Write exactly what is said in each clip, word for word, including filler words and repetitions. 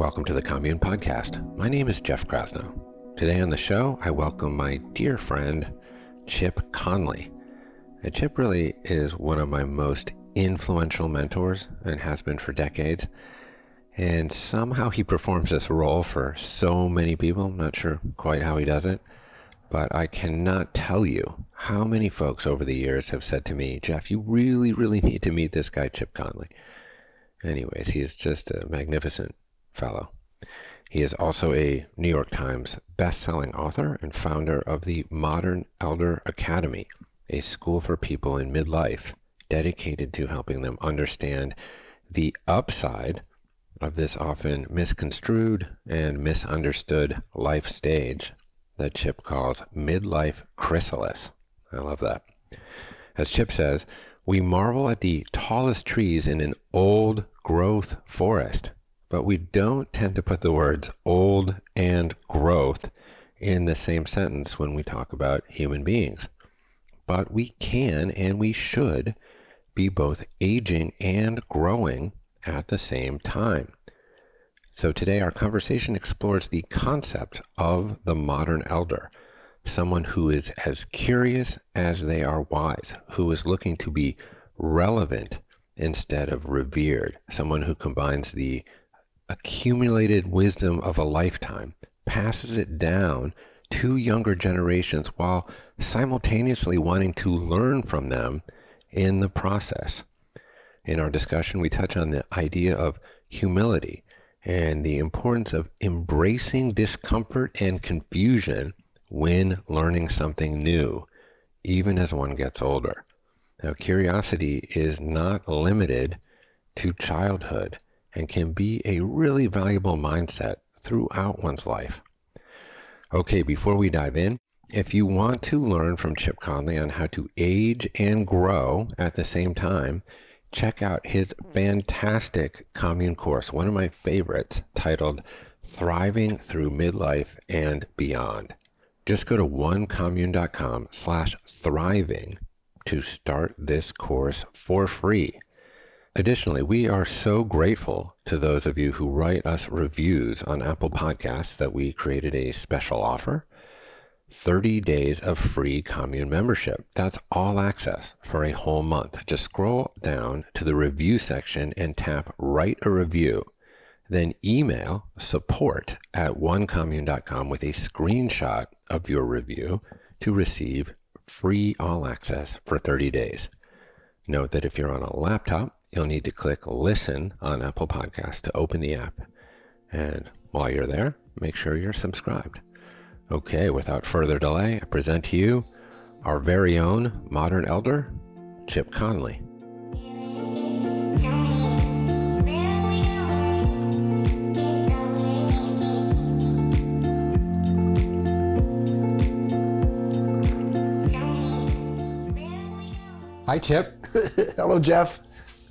Welcome to the Commune Podcast. My name is Jeff Krasno. Today on the show, I welcome my dear friend, Chip Conley. And Chip really is one of my most influential mentors and has been for decades. And somehow he performs this role for so many people. I'm not sure quite how he does it, but I cannot tell you how many folks over the years have said to me, Jeff, you really, really need to meet this guy, Chip Conley. Anyways, he's just a magnificent fellow. He is also a New York Times best-selling author and founder of the Modern Elder Academy, a school for people in midlife dedicated to helping them understand the upside of this often misconstrued and misunderstood life stage that Chip calls midlife chrysalis. I love that. As Chip says, we marvel at the tallest trees in an old growth forest, but we don't tend to put the words old and growth in the same sentence when we talk about human beings. But we can and we should be both aging and growing at the same time. So today our conversation explores the concept of the modern elder, someone who is as curious as they are wise, who is looking to be relevant instead of revered, someone who combines the accumulated wisdom of a lifetime, passes it down to younger generations while simultaneously wanting to learn from them in the process. In our discussion, we touch on the idea of humility and the importance of embracing discomfort and confusion when learning something new, even as one gets older. Now, curiosity is not limited to childhood and can be a really valuable mindset throughout one's life. Okay, before we dive in, if you want to learn from Chip Conley on how to age and grow at the same time, check out his fantastic Commune course, one of my favorites, titled Thriving Through Midlife and Beyond. Just go to onecommune.com slash thriving to start this course for free. Additionally, we are so grateful to those of you who write us reviews on Apple Podcasts that we created a special offer, thirty days of free Commune membership. That's all access for a whole month. Just scroll down to the review section and tap Write a Review. Then email support at onecommune dot com with a screenshot of your review to receive free all access for thirty days. Note that if you're on a laptop, you'll need to click Listen on Apple Podcasts to open the app. And while you're there, make sure you're subscribed. Okay, without further delay, I present to you our very own modern elder, Chip Conley. Hi, Chip. Hello, Jeff.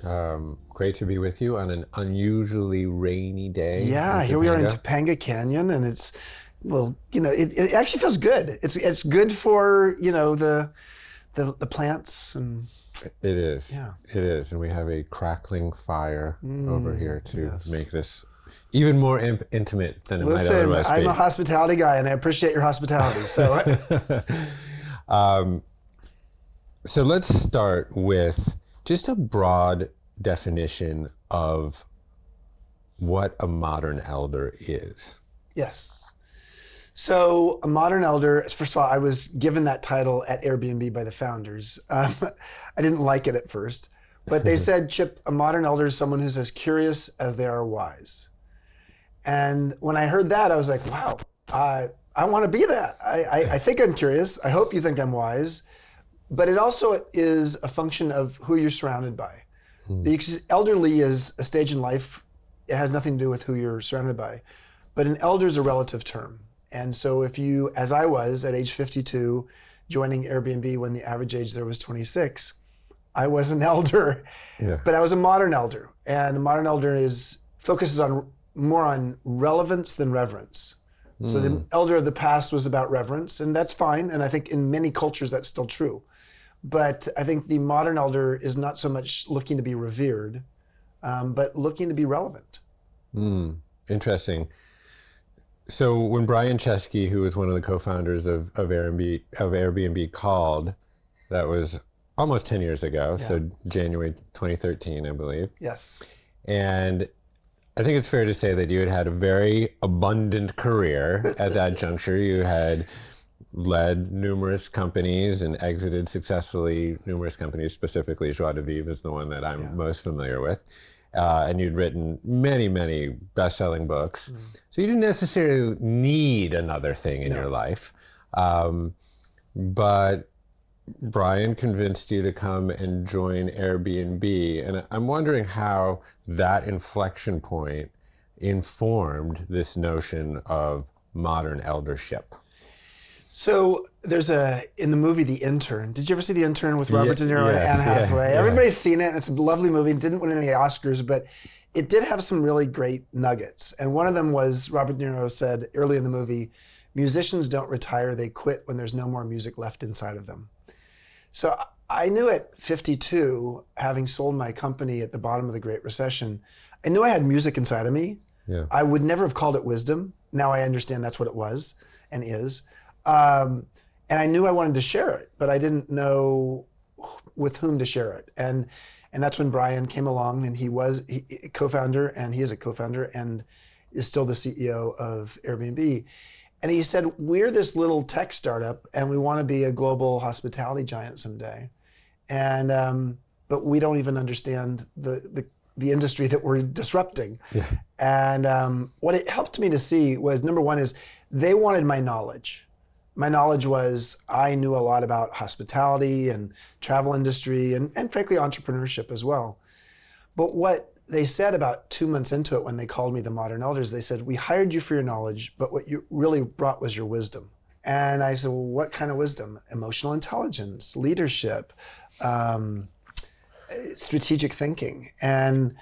Um, great to be with you on an unusually rainy day. Yeah, here we are in Topanga Canyon, and it's, well, you know, it, it actually feels good. It's it's good for, you know, the the, the plants and. It is. Yeah. It is, and we have a crackling fire mm, over here to yes. make this even more imp- intimate than it Listen, might otherwise be. Listen, I'm a hospitality guy, and I appreciate your hospitality. So. um, so let's start with just a broad definition of what a modern elder is. Yes. So a modern elder, first of all, I was given that title at Airbnb by the founders. Um, I didn't like it at first, but they said, Chip, a modern elder is someone who's as curious as they are wise. And when I heard that, I was like, wow, uh, I want to be that. I, I, I think I'm curious. I hope you think I'm wise. But it also is a function of who you're surrounded by. Hmm. Because elderly is a stage in life. It has nothing to do with who you're surrounded by. But an elder is a relative term. And so if you, as I was at age fifty-two, joining Airbnb when the average age there was twenty-six, I was an elder, yeah. but I was a modern elder. And a modern elder is focuses on more on relevance than reverence. Hmm. So the elder of the past was about reverence, and that's fine. And I think in many cultures that's still true. But I think the modern elder is not so much looking to be revered, um, but looking to be relevant. Mm. Interesting. So when Brian Chesky, who was one of the co-founders of, of Airbnb, of Airbnb called, that was almost ten years ago. Yeah. So January twenty thirteen, I believe. Yes. And I think it's fair to say that you had had a very abundant career at that juncture. You had led numerous companies and exited successfully numerous companies, specifically Joie de Vivre is the one that I'm yeah. most familiar with. Uh, and you'd written many, many best-selling books. Mm-hmm. So you didn't necessarily need another thing in no. your life. Um, but Brian convinced you to come and join Airbnb. And I'm wondering how that inflection point informed this notion of modern eldership. So there's a, in the movie, The Intern. Did you ever see The Intern with Robert De Niro yes, and Anne Hathaway? Yeah, Everybody's yeah. seen it, and it's a lovely movie. It didn't win any Oscars, but it did have some really great nuggets. And one of them was Robert De Niro said early in the movie, musicians don't retire, they quit when there's no more music left inside of them. So I knew at fifty-two, having sold my company at the bottom of the Great Recession, I knew I had music inside of me. Yeah. I would never have called it wisdom. Now I understand that's what it was and is. Um, and I knew I wanted to share it, but I didn't know with whom to share it. And and that's when Brian came along, and he was he, co-founder, and he is a co-founder, and is still the C E O of Airbnb. And he said, we're this little tech startup, and we want to be a global hospitality giant someday. And um, but we don't even understand the the, the industry that we're disrupting. Yeah. And um, what it helped me to see was, number one is, they wanted my knowledge. My knowledge was I knew a lot about hospitality and travel industry and, and frankly, entrepreneurship as well. But what they said about two months into it when they called me the Modern Elders, they said, we hired you for your knowledge, but what you really brought was your wisdom. And I said, well, what kind of wisdom? Emotional intelligence, leadership, um, strategic thinking. And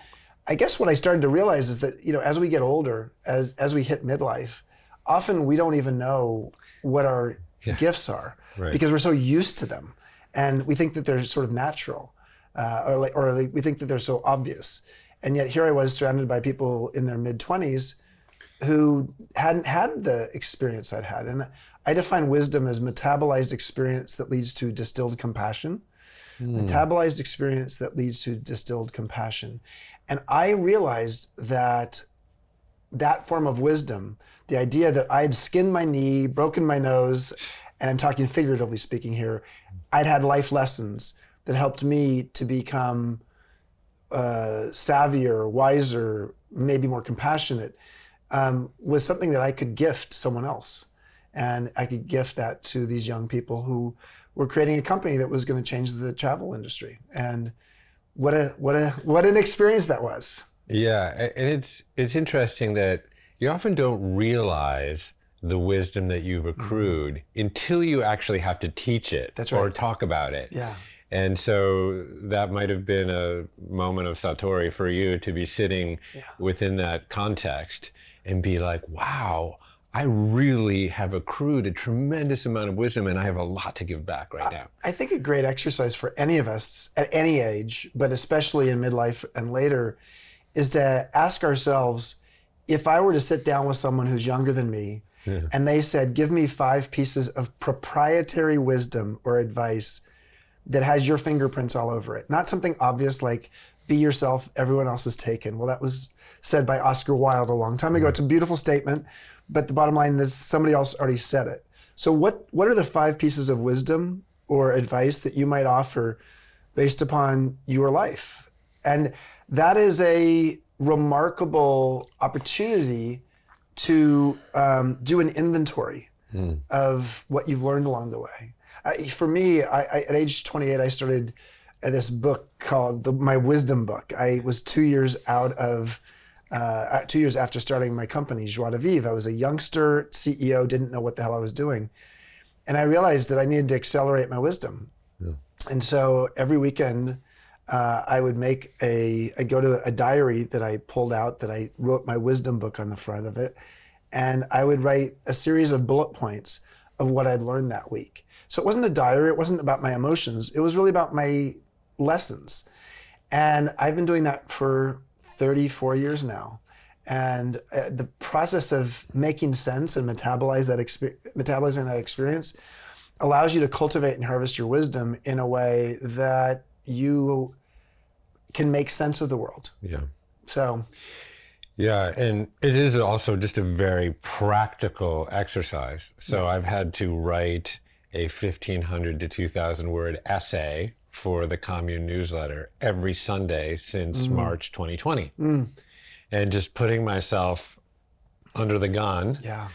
I guess what I started to realize is that, you know, as we get older, as, as we hit midlife, often we don't even know what our yeah. gifts are right. because we're so used to them. And we think that they're sort of natural uh, or, like, or like we think that they're so obvious. And yet here I was surrounded by people in their mid-twenties who hadn't had the experience I'd had. And I define wisdom as metabolized experience that leads to distilled compassion. Mm. Metabolized experience that leads to distilled compassion. And I realized that that form of wisdom, the idea that I'd skinned my knee, broken my nose, and I'm talking figuratively speaking here, I'd had life lessons that helped me to become uh, savvier, wiser, maybe more compassionate, um, was something that I could gift someone else. And I could gift that to these young people who were creating a company that was going to change the travel industry. And what a what a what an experience that was. Yeah, and it's it's interesting that you often don't realize the wisdom that you've accrued mm-hmm. until you actually have to teach it That's right. or talk about it. Yeah. And so that might have been a moment of Satori for you to be sitting yeah. within that context and be like, wow, I really have accrued a tremendous amount of wisdom and I have a lot to give back right I, now. I think a great exercise for any of us at any age, but especially in midlife and later, is to ask ourselves, if I were to sit down with someone who's younger than me yeah. and they said, give me five pieces of proprietary wisdom or advice that has your fingerprints all over it. Not something obvious like, be yourself, everyone else is taken. Well, that was said by Oscar Wilde a long time ago. Right. It's a beautiful statement, but the bottom line is somebody else already said it. So what, what are the five pieces of wisdom or advice that you might offer based upon your life? And that is a remarkable opportunity to um, do an inventory mm. of what you've learned along the way. I, for me, I, I, at age twenty-eight, I started this book called the, My Wisdom Book. I was two years out of, uh, two years after starting my company, Joie de Vivre. I was a youngster, C E O, didn't know what the hell I was doing. And I realized that I needed to accelerate my wisdom. Yeah. And so every weekend, Uh, I would make a, I'd go to a diary that I pulled out that I wrote my wisdom book on the front of it. And I would write a series of bullet points of what I'd learned that week. So it wasn't a diary, it wasn't about my emotions, it was really about my lessons. And I've been doing that for thirty-four years now. And uh, the process of making sense and metabolize that exper- metabolizing that experience allows you to cultivate and harvest your wisdom in a way that you can make sense of the world. Yeah. So. Yeah, and it is also just a very practical exercise. So yeah. I've had to write a fifteen hundred to two thousand word essay for the Commune newsletter every Sunday since mm. March twenty twenty. Mm. And just putting myself under the gun yeah.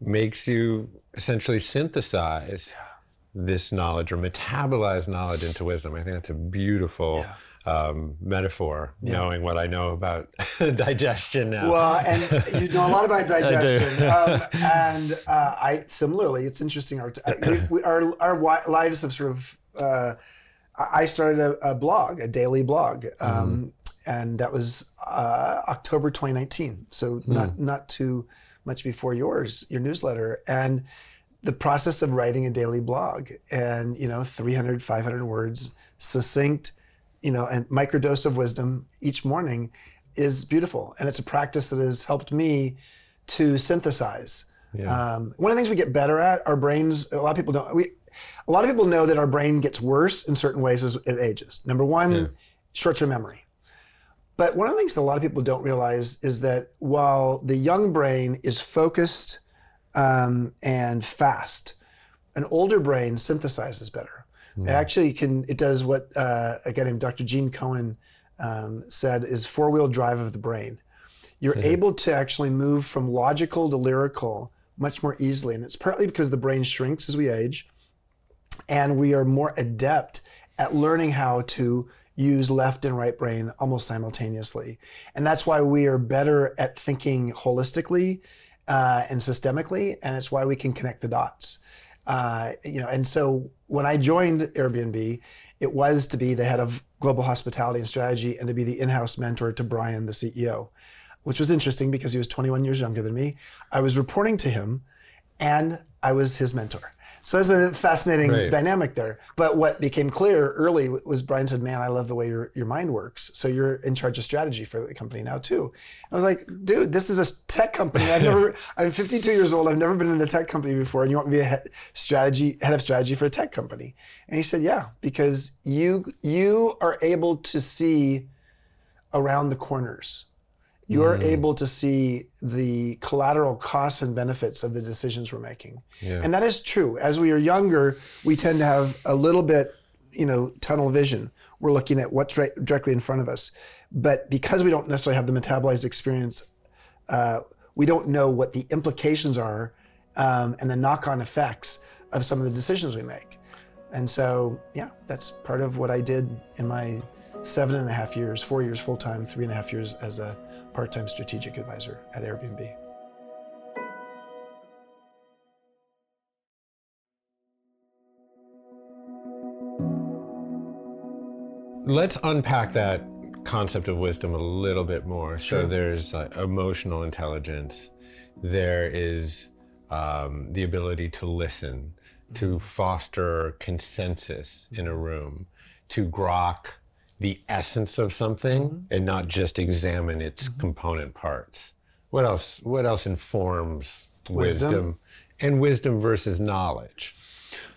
makes you essentially synthesize yeah. this knowledge or metabolize knowledge into wisdom. I think that's a beautiful yeah. um, metaphor, yeah. knowing what I know about digestion now. Well, and you know a lot about digestion. um, and uh, I similarly, it's interesting. Our we, we, our, our lives have sort of. Uh, I started a, a blog, a daily blog. Um, mm-hmm. And that was uh, October twenty nineteen, so not, mm. not too much before yours, your newsletter. And the process of writing a daily blog and, you know, three hundred, five hundred words, succinct, you know, and microdose of wisdom each morning is beautiful. And it's a practice that has helped me to synthesize. Yeah. Um, one of the things we get better at, our brains, a lot of people don't, we, a lot of people know that our brain gets worse in certain ways as it ages. Number one, yeah. short-term memory. But one of the things that a lot of people don't realize is that while the young brain is focused um, and fast, an older brain synthesizes better. Mm. It actually can, it does what uh, a guy named Doctor Gene Cohen um, said is four-wheel drive of the brain. You're mm-hmm. able to actually move from logical to lyrical much more easily. And it's partly because the brain shrinks as we age, and we are more adept at learning how to use left and right brain almost simultaneously. And that's why we are better at thinking holistically uh, and systemically, and it's why we can connect the dots. Uh, you know, and so when I joined Airbnb, it was to be the head of global hospitality and strategy and to be the in-house mentor to Brian, the C E O, which was interesting because he was twenty-one years younger than me. I was reporting to him and I was his mentor. So that's a fascinating right. dynamic there. But what became clear early was Brian said, man, I love the way your, your mind works. So you're in charge of strategy for the company now too. I was like, dude, this is a tech company. I've never, I'm fifty-two years old. I've never been in a tech company before. And you want me to be a head, strategy, head of strategy for a tech company? And he said, yeah, because you, you are able to see around the corners. You're mm. able to see the collateral costs and benefits of the decisions we're making. Yeah. And that is true. As we are younger, we tend to have a little bit, you know, tunnel vision. We're looking at what's right directly in front of us. But because we don't necessarily have the metabolized experience, uh, we don't know what the implications are um, and the knock-on effects of some of the decisions we make. And so, yeah, that's part of what I did in my seven and a half years, four years full-time, three and a half years as a part-time strategic advisor at Airbnb. Let's unpack that concept of wisdom a little bit more. Sure. So there's uh, emotional intelligence. There is um, the ability to listen, mm-hmm. to foster consensus in a room, to grok the essence of something mm-hmm. and not just examine its mm-hmm. component parts. What else, what else informs wisdom? wisdom and wisdom versus knowledge?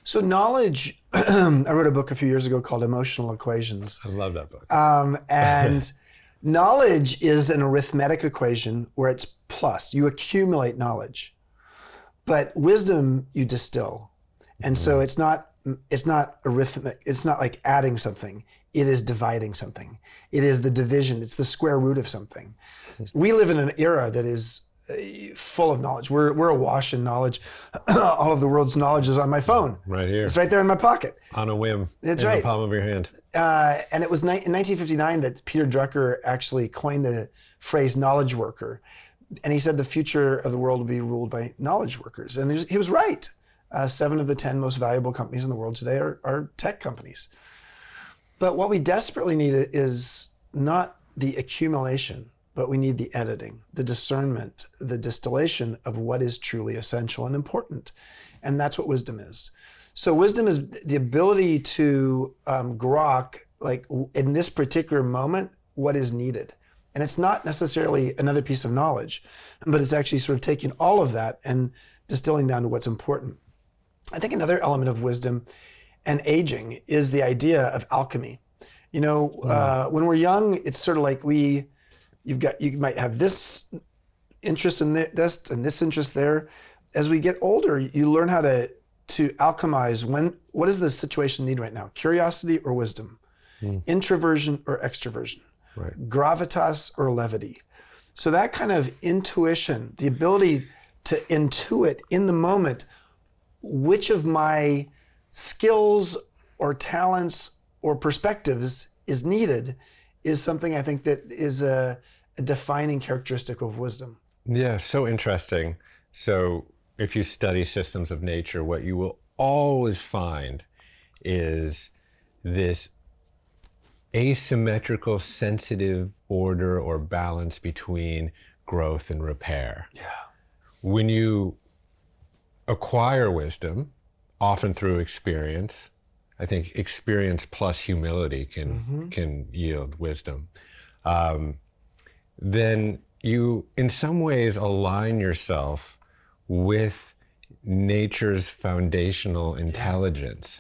So knowledge, I wrote a book a few years ago called Emotional Equations. I love that book. Um, and knowledge is an arithmetic equation where it's plus, you accumulate knowledge, but wisdom you distill. And mm-hmm. so it's not, it's not arithmetic, it's not like adding something. It is dividing something. It is the division. It's the square root of something. We live in an era that is full of knowledge. We're we're awash in knowledge. All of the world's knowledge is on my phone. Right here. It's right there in my pocket. On a whim. That's right. In the palm of your hand. Uh, and it was ni- in nineteen fifty-nine that Peter Drucker actually coined the phrase knowledge worker. And he said the future of the world will be ruled by knowledge workers. And he was, he was right. Uh, seven of the ten most valuable companies in the world today are, are tech companies. But what we desperately need is not the accumulation, but we need the editing, the discernment, the distillation of what is truly essential and important. And that's what wisdom is. So wisdom is the ability to um, grok, like in this particular moment, what is needed. And it's not necessarily another piece of knowledge, but it's actually sort of taking all of that and distilling down to what's important. I think another element of wisdom and aging is the idea of alchemy. You know, mm-hmm. uh, when we're young, it's sort of like we, you've got, you might have this interest in this and this interest there. As we get older, you learn how to to alchemize when, what does the situation need right now? Curiosity or wisdom? Mm. Introversion or extroversion? Right. Gravitas or levity? So that kind of intuition, the ability to intuit in the moment, which of my skills or talents or perspectives is needed, is something I think that is a, a defining characteristic of wisdom. Yeah, so interesting. So if you study systems of nature, what you will always find is this asymmetrical, sensitive order or balance between growth and repair. Yeah. When you acquire wisdom, often through experience, I think experience plus humility can mm-hmm. can yield wisdom. Um, then you, in some ways, align yourself with nature's foundational intelligence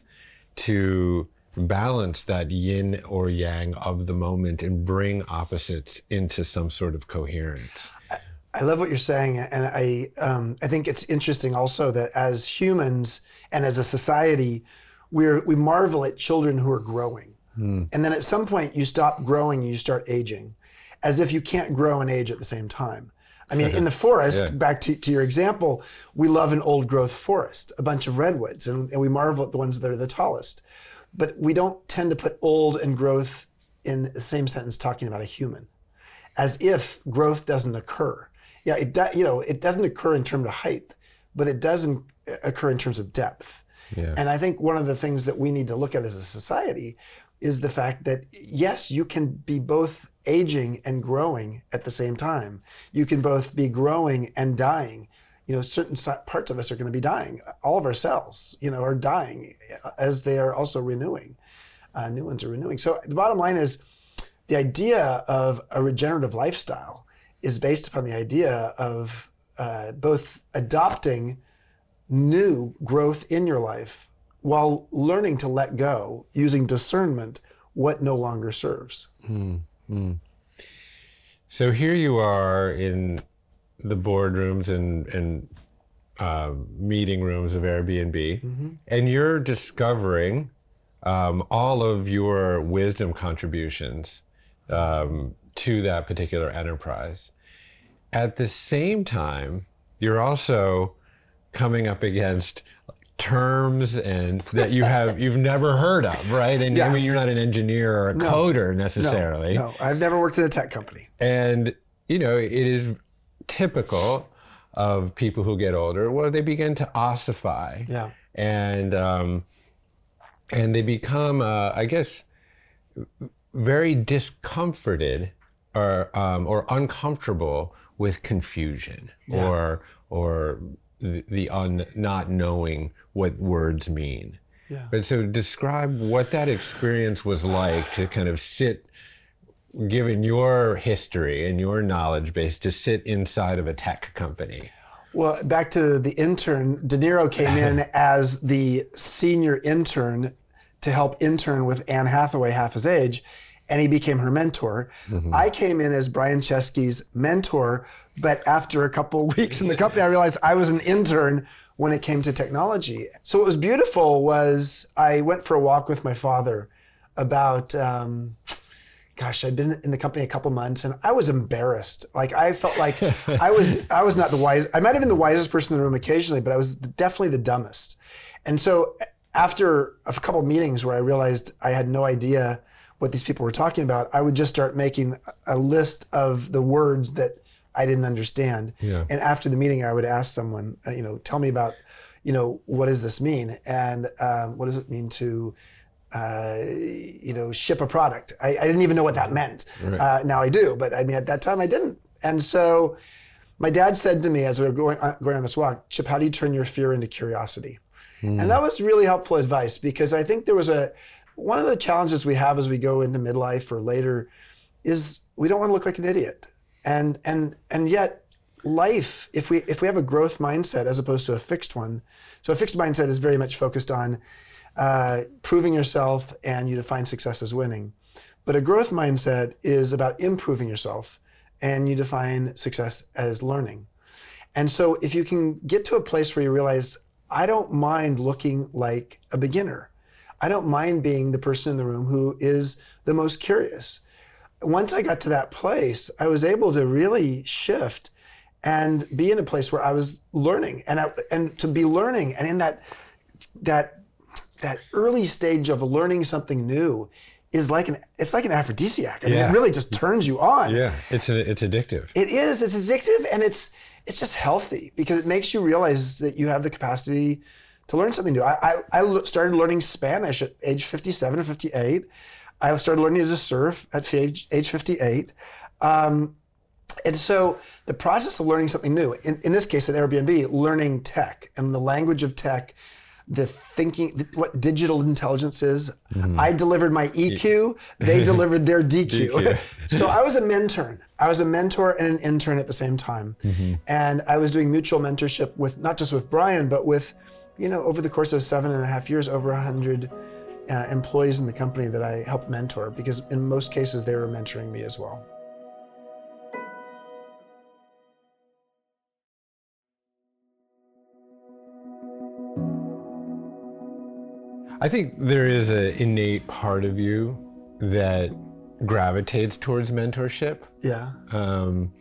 to balance that yin or yang of the moment and bring opposites into some sort of coherence. I, I love what you're saying, and I um, I think it's interesting also that as humans and as a society, we're, we marvel at children who are growing. Hmm. And then at some point you stop growing, you start aging, as if you can't grow and age at the same time. I mean, in the forest, yeah. back to, to your example, we love an old growth forest, a bunch of redwoods, and, and we marvel at the ones that are the tallest. But we don't tend to put old and growth in the same sentence talking about a human, as if growth doesn't occur. Yeah, it do, you know, it doesn't occur in terms of height, but it does in, occur in terms of depth. Yeah. And I think one of the things that we need to look at as a society is the fact that, yes, you can be both aging and growing at the same time. You can both be growing and dying. You know, certain parts of us are going to be dying. All of our cells, you know, are dying as they are also renewing. Uh, new ones are renewing. So the bottom line is the idea of a regenerative lifestyle is based upon the idea of uh, both adopting new growth in your life while learning to let go, using discernment, what no longer serves. Mm-hmm. So here you are in the boardrooms and, and uh, meeting rooms of Airbnb, mm-hmm. and you're discovering um, all of your wisdom contributions um, to that particular enterprise. At the same time, you're also coming up against terms and that you have you've never heard of, right? And yeah. I mean, you're not an engineer or a no. coder necessarily. No, no, I've never worked at a tech company. And you know, it is typical of people who get older. Well, they begin to ossify, yeah, and um, and they become, uh, I guess, very discomforted or um, or uncomfortable with confusion, yeah. or or the, the un, not knowing what words mean. Yeah. But so describe what that experience was like to kind of sit, given your history and your knowledge base, to sit inside of a tech company. Well, back to The Intern, De Niro came in as the senior intern to help intern with Anne Hathaway, half his age, and he became her mentor. Mm-hmm. I came in as Brian Chesky's mentor, but after a couple of weeks in the company, I realized I was an intern when it came to technology. So what was beautiful was I went for a walk with my father about, um, gosh, I'd been in the company a couple months and I was embarrassed. Like I felt like I was I was not the wise, I might have been the wisest person in the room occasionally, but I was definitely the dumbest. And so after a couple of meetings where I realized I had no idea what these people were talking about, I would just start making a list of the words that I didn't understand. Yeah. And after the meeting, I would ask someone, you know, tell me about, you know, what does this mean? And um, what does it mean to, Uh, you know, ship a product? I, I didn't even know what that meant. Right. Uh, now I do, but I mean, at that time I didn't. And so my dad said to me as we were going on, going on this walk, Chip, how do you turn your fear into curiosity? Mm. And that was really helpful advice, because I think there was a, one of the challenges we have as we go into midlife or later is We don't want to look like an idiot. And and and yet life, if we if we have a growth mindset as opposed to a fixed one, so a fixed mindset is very much focused on uh, proving yourself, and you define success as winning. But a growth mindset is about improving yourself, and you define success as learning. And so if you can get to a place where you realize, I don't mind looking like a beginner. I don't mind being the person in the room who is the most curious. Once I got to that place, I was able to really shift and be in a place where I was learning, and I, and to be learning. And in that that that early stage of learning something new is like an it's like an aphrodisiac. I mean, yeah. It really just turns you on. Yeah, it's a, it's addictive. It is. It's addictive, and it's it's just healthy because it makes you realize that you have the capacity to learn something new. I I, I started learning Spanish at age fifty-seven or fifty-eight. I started learning to surf at age, age fifty-eight. Um, and so the process of learning something new, in, in this case at Airbnb, learning tech and the language of tech, the thinking, what digital intelligence is. Mm-hmm. I delivered my E Q, they delivered their D Q. D Q. So I was a mentor. I was a mentor and an intern at the same time. Mm-hmm. And I was doing mutual mentorship with, not just with Brian, but with, you know, over the course of seven and a half years, over a hundred Uh, employees in the company that I helped mentor, because in most cases they were mentoring me as well. I think there is an innate part of you that gravitates towards mentorship. Yeah. Um,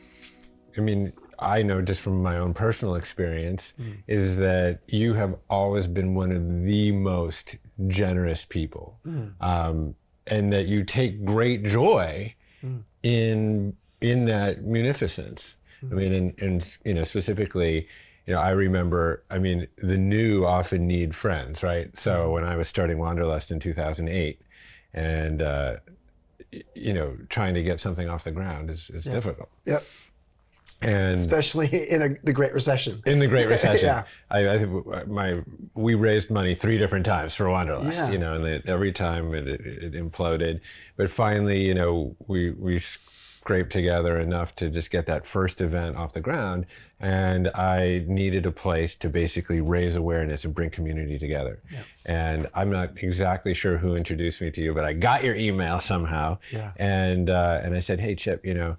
I mean, I know just from my own personal experience mm. is that you have always been one of the most generous people, mm. um, and that you take great joy mm. in in that munificence. Mm. I mean, and, and you know, specifically, you know, I remember, I mean, the new often need friends, right? So mm. when I was starting Wanderlust in two thousand eight, and uh, you know, trying to get something off the ground is, is yeah. difficult. Yep. And especially in a, the Great Recession. In the Great Recession, yeah. I, I think my we raised money three different times for Wanderlust, yeah. you know, and it, every time it, it imploded. But finally, you know, we we scraped together enough to just get that first event off the ground. And I needed a place to basically raise awareness and bring community together. Yeah. And I'm not exactly sure who introduced me to you, but I got your email somehow, yeah. and uh, and I said, hey Chip, you know,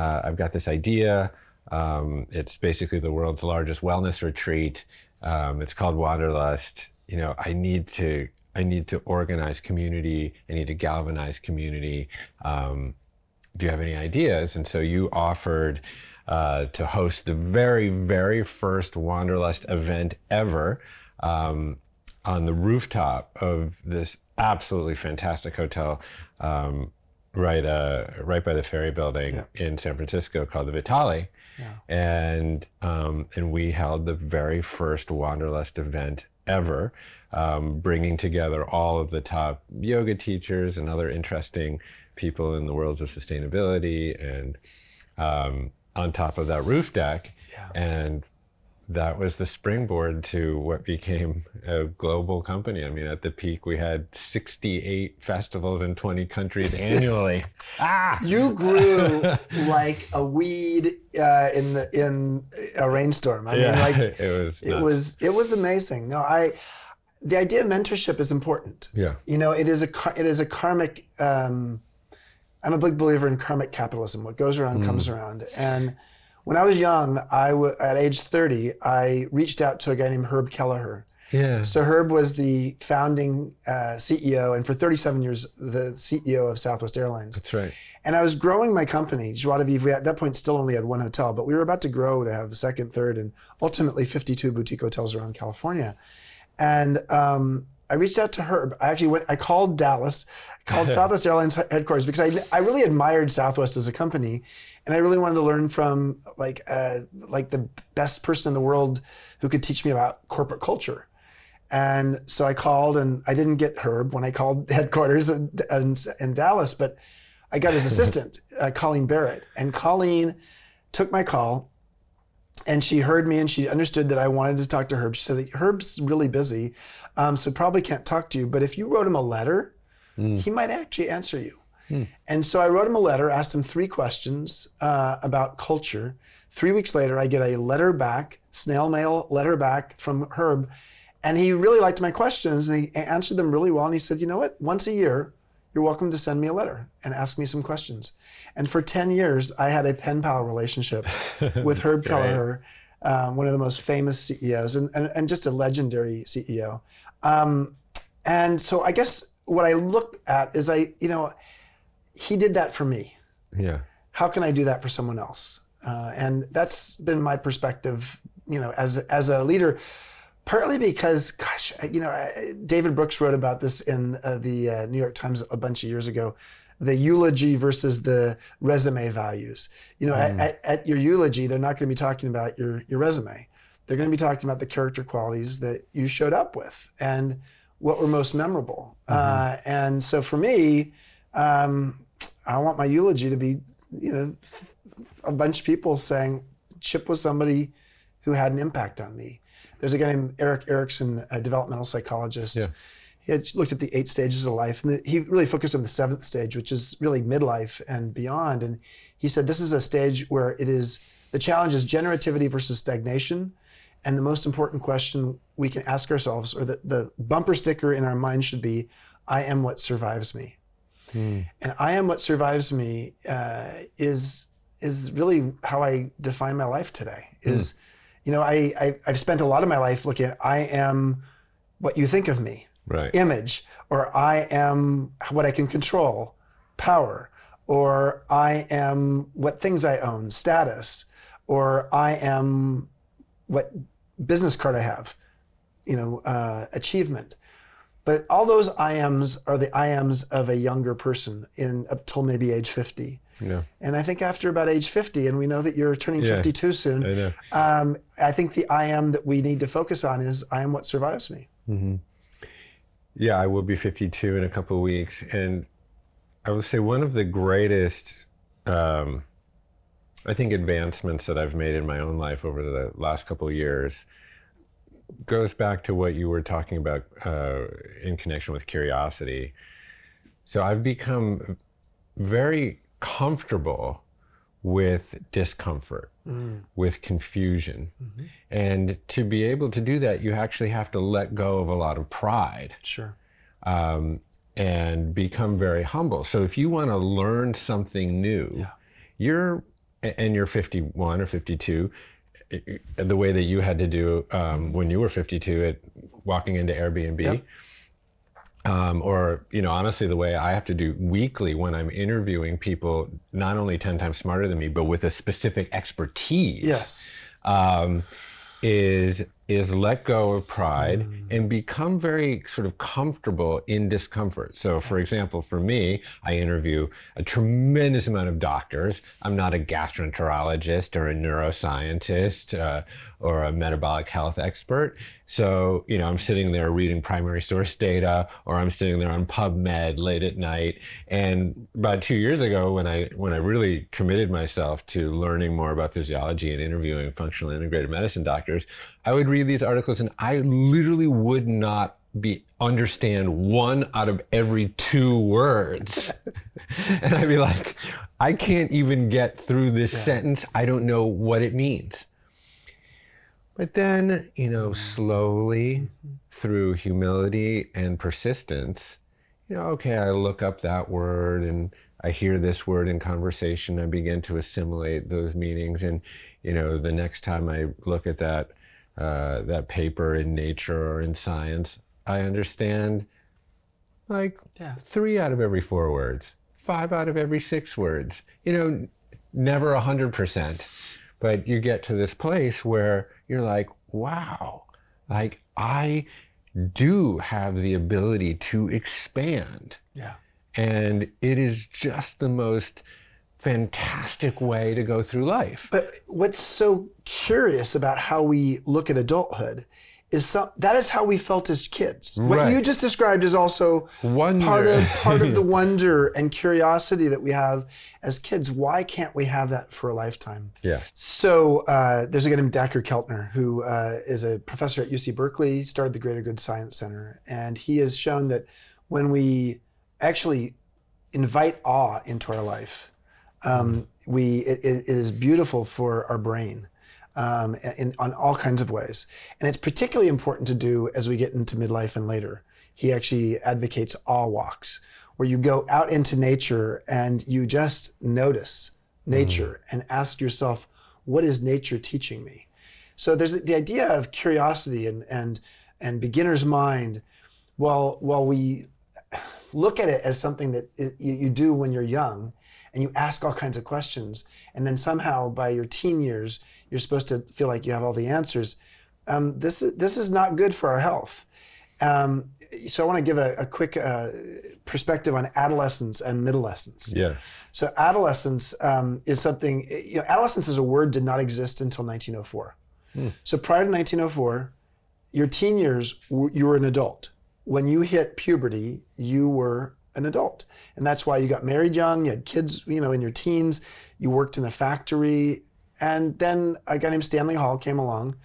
uh, I've got this idea. Um, it's basically the world's largest wellness retreat. Um, it's called Wanderlust. You know, I need to, I need to organize community. I need to galvanize community. Um, do you have any ideas? And so you offered uh, to host the very, very first Wanderlust event ever um, on the rooftop of this absolutely fantastic hotel. Um, right uh, right by the Ferry Building yeah. in San Francisco called the Vitale. Yeah. And um, and we held the very first Wanderlust event ever, um, bringing together all of the top yoga teachers and other interesting people in the worlds of sustainability, and um, on top of that roof deck. Yeah. And that was the springboard to what became a global company. I mean, at the peak, we had sixty-eight festivals in twenty countries annually. ah! You grew like a weed uh, in the in a rainstorm. I yeah, mean, like it was it nuts. was it was amazing. No, I the idea of mentorship is important. Yeah, you know, it is a it is a karmic. Um, I'm a big believer in karmic capitalism. What goes around mm. comes around, and. When I was young, I w- at age thirty, I reached out to a guy named Herb Kelleher. Yeah. So Herb was the founding uh, C E O, and for thirty-seven years, the C E O of Southwest Airlines. That's right. And I was growing my company, Joie de Vivre. At that point, still only had one hotel, but we were about to grow to have a second, third, and ultimately fifty-two boutique hotels around California. And um, I reached out to Herb. I actually went, I called Dallas, I called Southwest Airlines headquarters, because I, I really admired Southwest as a company. And I really wanted to learn from like uh, like the best person in the world who could teach me about corporate culture. And so I called, and I didn't get Herb when I called headquarters in, in, in Dallas, but I got his assistant, uh, Colleen Barrett. And Colleen took my call, and she heard me, and she understood that I wanted to talk to Herb. She said, Herb's really busy, um, so probably can't talk to you, but if you wrote him a letter, mm. he might actually answer you. Hmm. And so I wrote him a letter, asked him three questions uh, about culture. Three weeks later, I get a letter back, snail mail letter back from Herb. And he really liked my questions and he answered them really well. And he said, you know what, once a year, you're welcome to send me a letter and ask me some questions. And for ten years, I had a pen pal relationship with Herb great. Kelleher, um, one of the most famous C E Os and, and, and just a legendary C E O. Um, and so I guess what I look at is I, you know, he did that for me. Yeah. How can I do that for someone else? Uh, and that's been my perspective, you know, as, as a leader. Partly because, gosh, you know, David Brooks wrote about this in uh, the uh, New York Times a bunch of years ago, the eulogy versus the resume values. You know, mm. at, at your eulogy, they're not going to be talking about your, your resume. They're going to be talking about the character qualities that you showed up with and what were most memorable. Mm-hmm. Uh, and so for me, um, I want my eulogy to be, you know, a bunch of people saying, Chip was somebody who had an impact on me. There's a guy named Erik Erikson, a developmental psychologist. Yeah. He had looked at the eight stages of life, and the, he really focused on the seventh stage, which is really midlife and beyond. And he said this is a stage where it is, the challenge is generativity versus stagnation. And the most important question we can ask ourselves, or the, the bumper sticker in our mind should be, I am what survives me. Hmm. And I am what survives me uh, is, is really how I define my life today. Is. Hmm. You know, I, I, I've spent a lot of my life looking at I am what you think of me, right. image, or I am what I can control, power, or I am what things I own, status, or I am what business card I have, you know, uh, achievement. But all those I ams are the I ams of a younger person in up till maybe age fifty. Yeah. And I think after about age fifty, and we know that you're turning yeah, fifty-two soon, I know. Um, I think the I am that we need to focus on is I am what survives me. Mm-hmm. Yeah, I will be fifty-two in a couple of weeks. And I would say one of the greatest, um, I think, advancements that I've made in my own life over the last couple of years goes back to what you were talking about uh, in connection with curiosity. So I've become very comfortable with discomfort, mm. with confusion. Mm-hmm. And to be able to do that, you actually have to let go of a lot of pride. Sure. Um, and become very humble. So if you want to learn something new, yeah. you're, and you're fifty-one or fifty-two, the way that you had to do um, when you were fifty-two at walking into Airbnb, yep. Um, or, you know, honestly, the way I have to do weekly when I'm interviewing people, not only ten times smarter than me, but with a specific expertise, yes. um, is is let go of pride mm. and become very sort of comfortable in discomfort. So, for example, for me, I interview a tremendous amount of doctors. I'm not a gastroenterologist or a neuroscientist uh, or a metabolic health expert. So, you know, I'm sitting there reading primary source data, or I'm sitting there on PubMed late at night. And about two years ago, when I when I really committed myself to learning more about physiology and interviewing functional integrative medicine doctors, I would read these articles and I literally would not be understand one out of every two words. And I'd be like, I can't even get through this yeah. sentence. I don't know what it means. But then, you know, slowly through humility and persistence, you know, okay, I look up that word and I hear this word in conversation. I begin to assimilate those meanings. And, you know, the next time I look at that uh, that paper in Nature or in Science, I understand like yeah. three out of every four words, five out of every six words, you know, never a hundred percent. But you get to this place where you're like, wow, like I do have the ability to expand. Yeah. And it is just the most fantastic way to go through life. But what's so curious about how we look at adulthood is some, that is how we felt as kids. Right. What you just described is also wonder. part of part of the wonder and curiosity that we have as kids. Why can't we have that for a lifetime? Yeah. So uh, there's a guy named Dacher Keltner who uh, is a professor at U C Berkeley, started the Greater Good Science Center. And he has shown that when we actually invite awe into our life. Um, we it, it is beautiful for our brain um, in, on all kinds of ways. And it's particularly important to do as we get into midlife and later. He actually advocates awe walks, where you go out into nature and you just notice nature mm. and ask yourself, what is nature teaching me? So there's the idea of curiosity and and and beginner's mind. Well, while we look at it as something that it, you, you do when you're young, and you ask all kinds of questions, and then somehow by your teen years, you're supposed to feel like you have all the answers. Um, this is this is not good for our health. Um, So I want to give a, a quick uh, perspective on adolescence and middlescence. Yeah. So adolescence um, is something, you know, adolescence as a word did not exist until nineteen oh four. Hmm. So prior to nineteen oh four, your teen years, you were an adult. When you hit puberty, you were an adult. And that's why you got married young, you had kids, you know, in your teens, you worked in a factory. And then a guy named Stanley Hall came along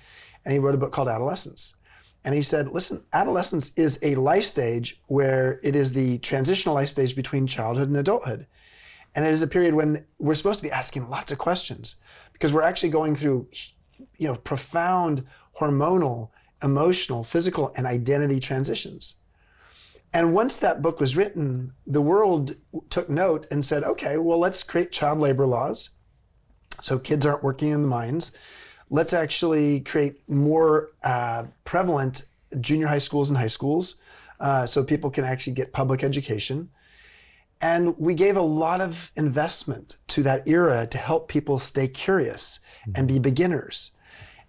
and he wrote a book called Adolescence. And he said, listen, adolescence is a life stage where it is the transitional life stage between childhood and adulthood. And it is a period when we're supposed to be asking lots of questions because we're actually going through, you know, profound hormonal, emotional, physical, and identity transitions. And once that book was written, the world took note and said, okay, well, let's create child labor laws so kids aren't working in the mines. Let's actually create more uh, prevalent junior high schools and high schools uh, so people can actually get public education. And we gave a lot of investment to that era to help people stay curious and be beginners.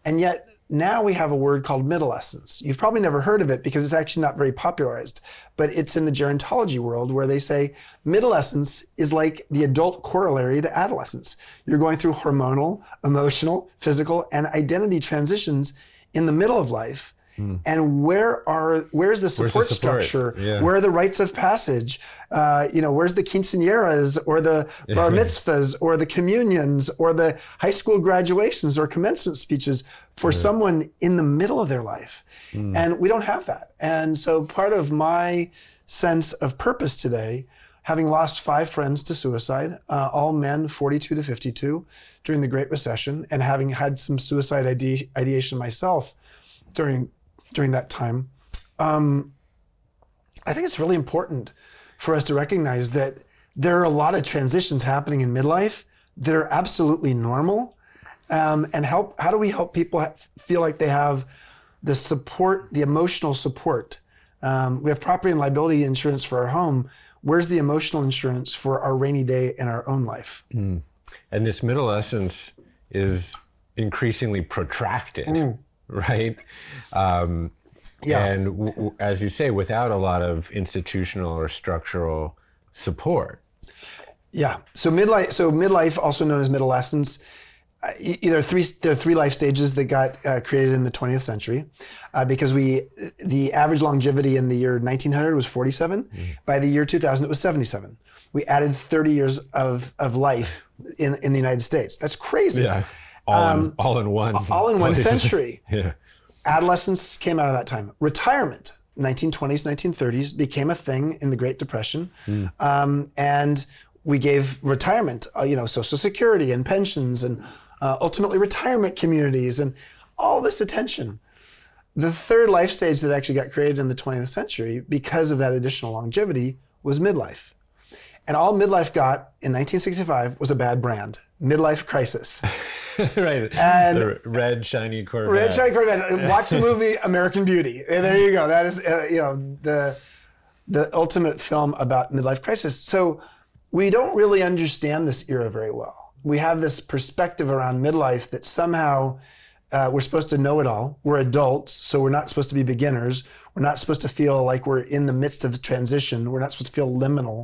And yet now we have a word called middlescence. You've probably never heard of it because it's actually not very popularized, but it's in the gerontology world where they say middlescence is like the adult corollary to adolescence. You're going through hormonal, emotional, physical, and identity transitions in the middle of life. Mm. And where are where's the support, where's the support? structure? Yeah. Where are the rites of passage? Uh, you know, where's the quinceañeras or the bar mitzvahs or the communions or the high school graduations or commencement speeches for yeah. someone in the middle of their life? Mm. And we don't have that. And so part of my sense of purpose today, having lost five friends to suicide, uh, all men forty-two to fifty-two during the Great Recession, and having had some suicide ide- ideation myself during during that time, um, I think it's really important for us to recognize that there are a lot of transitions happening in midlife that are absolutely normal. Um, and help. How do we help people ha- feel like they have the support, the emotional support? Um, we have property and liability insurance for our home. Where's the emotional insurance for our rainy day in our own life? Mm. And this middlescence is increasingly protracted, mm. right? Um, yeah. And w- w- as you say, without a lot of institutional or structural support. Yeah. So midlife. So midlife, also known as middlescence. Uh, there are three. There are three life stages that got uh, created in the twentieth century, uh, because we the average longevity in the year nineteen hundred was forty-seven. Mm-hmm. By the year two thousand, it was seventy-seven. We added thirty years of of life in, in the United States. That's crazy. Yeah, all um, in, all in one. All in one century. Yeah. Adolescence came out of that time. Retirement, nineteen twenties, nineteen thirties, became a thing in the Great Depression, mm. um, and we gave retirement, uh, you know, Social Security and pensions and Uh, ultimately retirement communities and all this attention. The third life stage that actually got created in the twentieth century because of that additional longevity was midlife. And all midlife got in nineteen sixty-five was a bad brand, midlife crisis. Right, and the red shiny Corvette. Red shiny Corvette. Watch the movie American Beauty. And there you go. That is, uh, you know, the the ultimate film about midlife crisis. So we don't really understand this era very well. We have this perspective around midlife that somehow uh, we're supposed to know it all. We're adults, so we're not supposed to be beginners. We're not supposed to feel like we're in the midst of transition. We're not supposed to feel liminal.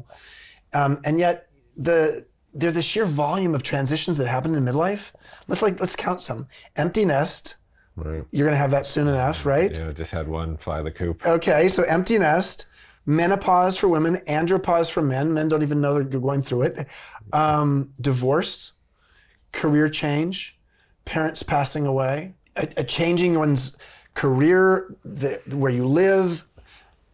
Um, and yet, the there's the sheer volume of transitions that happen in midlife. Let's like let's count some. Empty nest. Right. You're gonna have that soon enough, right? Yeah, just had one fly the coop. Okay, so empty nest, menopause for women, andropause for men. Men don't even know they're going through it. Um, divorce, career change, parents passing away, a, a changing one's career, the, where you live,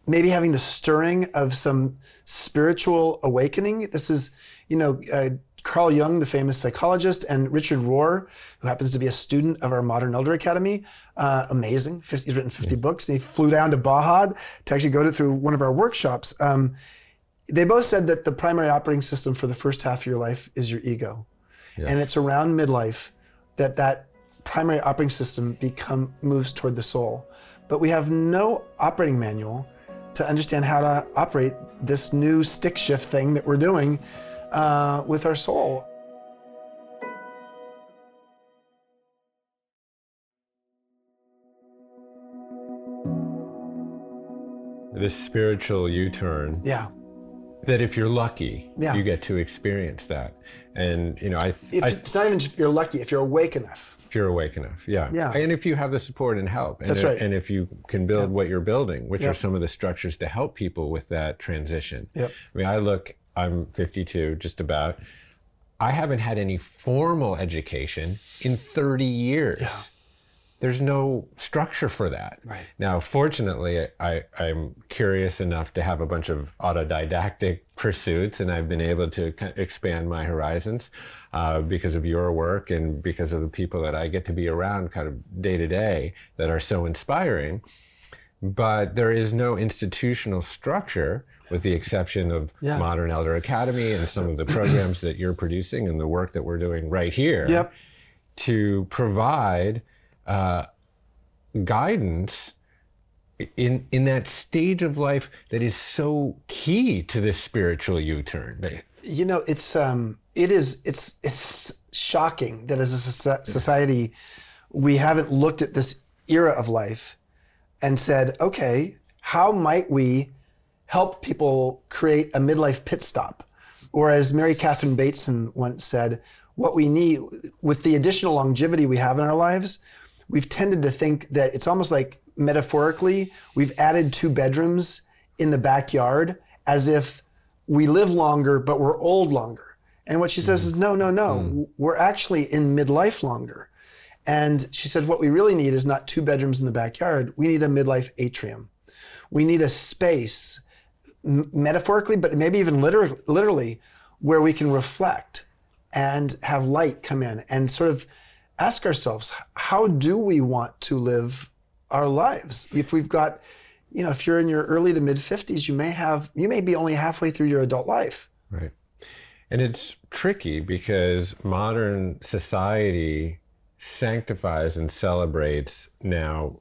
maybe having the stirring of some spiritual awakening. This is, you know, uh, Carl Jung, the famous psychologist, and Richard Rohr, who happens to be a student of our Modern Elder Academy, uh, amazing. fifty, he's written fifty yeah. books, and he flew down to Baja to actually go to, through one of our workshops. Um, they both said that the primary operating system for the first half of your life is your ego. Yeah. And it's around midlife that that primary operating system become moves toward the soul. But we have no operating manual to understand how to operate this new stick shift thing that we're doing Uh, with our soul. This spiritual U-turn. Yeah. That if you're lucky, yeah. you get to experience that. And, you know, I, if I... It's not even if you're lucky, if you're awake enough. If you're awake enough, yeah. yeah. And if you have the support and help. And That's if, right. And if you can build yeah. what you're building, which yeah. are some of the structures to help people with that transition. Yep. I mean, I look... I'm fifty-two, just about. I haven't had any formal education in thirty years. Yeah. There's no structure for that. Right. Now, fortunately, I, I'm curious enough to have a bunch of autodidactic pursuits, and I've been able to expand my horizons uh, because of your work and because of the people that I get to be around kind of day to day that are so inspiring. But there is no institutional structure, with the exception of yeah. Modern Elder Academy and some of the programs that you're producing and the work that we're doing right here, yep. to provide uh, guidance in in that stage of life that is so key to this spiritual U-turn. You know, it's um, it is it's it's shocking that as a society we haven't looked at this era of life and said, okay, how might we help people create a midlife pit stop? Or as Mary Catherine Bateson once said, what we need, with the additional longevity we have in our lives, we've tended to think that it's almost like metaphorically, we've added two bedrooms in the backyard as if we live longer, but we're old longer. And what she says mm. is, no, no, no, mm. we're actually in midlife longer. And she said, what we really need is not two bedrooms in the backyard. We need a midlife atrium. We need a space, m- metaphorically, but maybe even liter- literally, where we can reflect and have light come in and sort of ask ourselves, how do we want to live our lives? If we've got, you know, if you're in your early to mid fifties, you may have, you may be only halfway through your adult life. Right. And it's tricky because modern society sanctifies and celebrates now,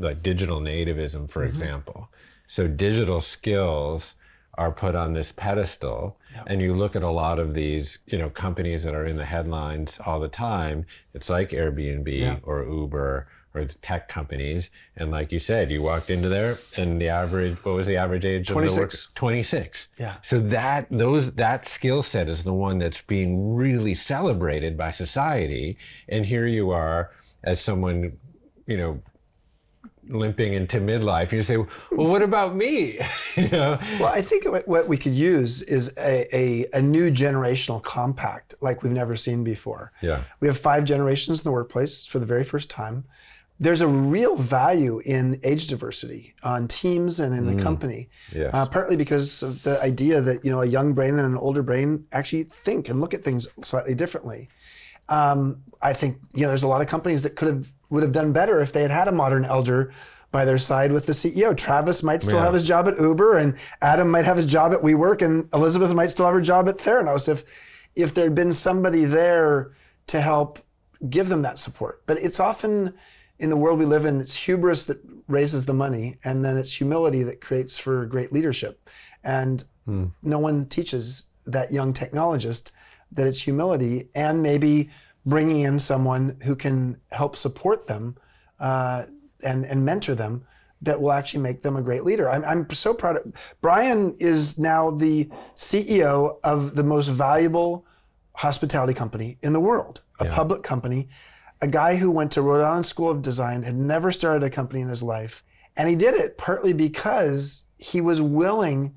like digital nativism, for mm-hmm. example. So digital skills are put on this pedestal, yep. and you look at a lot of these, you know, companies that are in the headlines all the time. It's like Airbnb yep. or Uber or the tech companies, and like you said, you walked into there, and the average, what was the average age? twenty-six. Of the work? twenty-six. Yeah. So that those that skill set is the one that's being really celebrated by society, and here you are as someone, you know, limping into midlife. You say, well, what about me? You know? Well, I think what we could use is a, a, a new generational compact like we've never seen before. Yeah. We have five generations in the workplace for the very first time. There's a real value in age diversity on teams and in the mm. company, yes. uh, partly because of the idea that, you know, a young brain and an older brain actually think and look at things slightly differently. Um, I think, you know, there's a lot of companies that could have would have done better if they had had a modern elder by their side with the C E O. Travis might still yeah. have his job at Uber, and Adam might have his job at WeWork, and Elizabeth might still have her job at Theranos if if there had been somebody there to help give them that support. But it's often, in the world we live in, it's hubris that raises the money, and then it's humility that creates for great leadership. And hmm. no one teaches that young technologist that it's humility and maybe bringing in someone who can help support them uh, and, and mentor them that will actually make them a great leader. I'm, I'm so proud of, Brian is now the C E O of the most valuable hospitality company in the world, a yeah. public company, a guy who went to Rhode Island School of Design, had never started a company in his life. And he did it partly because he was willing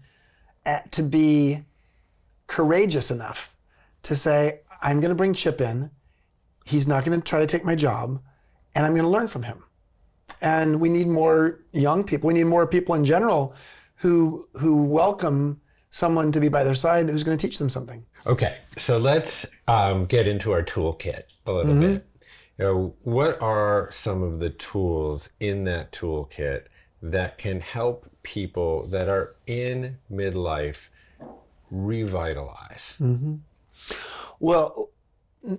at, to be courageous enough to say, I'm gonna bring Chip in, he's not gonna try to take my job, and I'm gonna learn from him. And we need more young people. We need more people in general who who welcome someone to be by their side who's going to teach them something. Okay, so let's um, get into our toolkit a little mm-hmm. bit. You know, what are some of the tools in that toolkit that can help people that are in midlife revitalize? Mm-hmm. Well,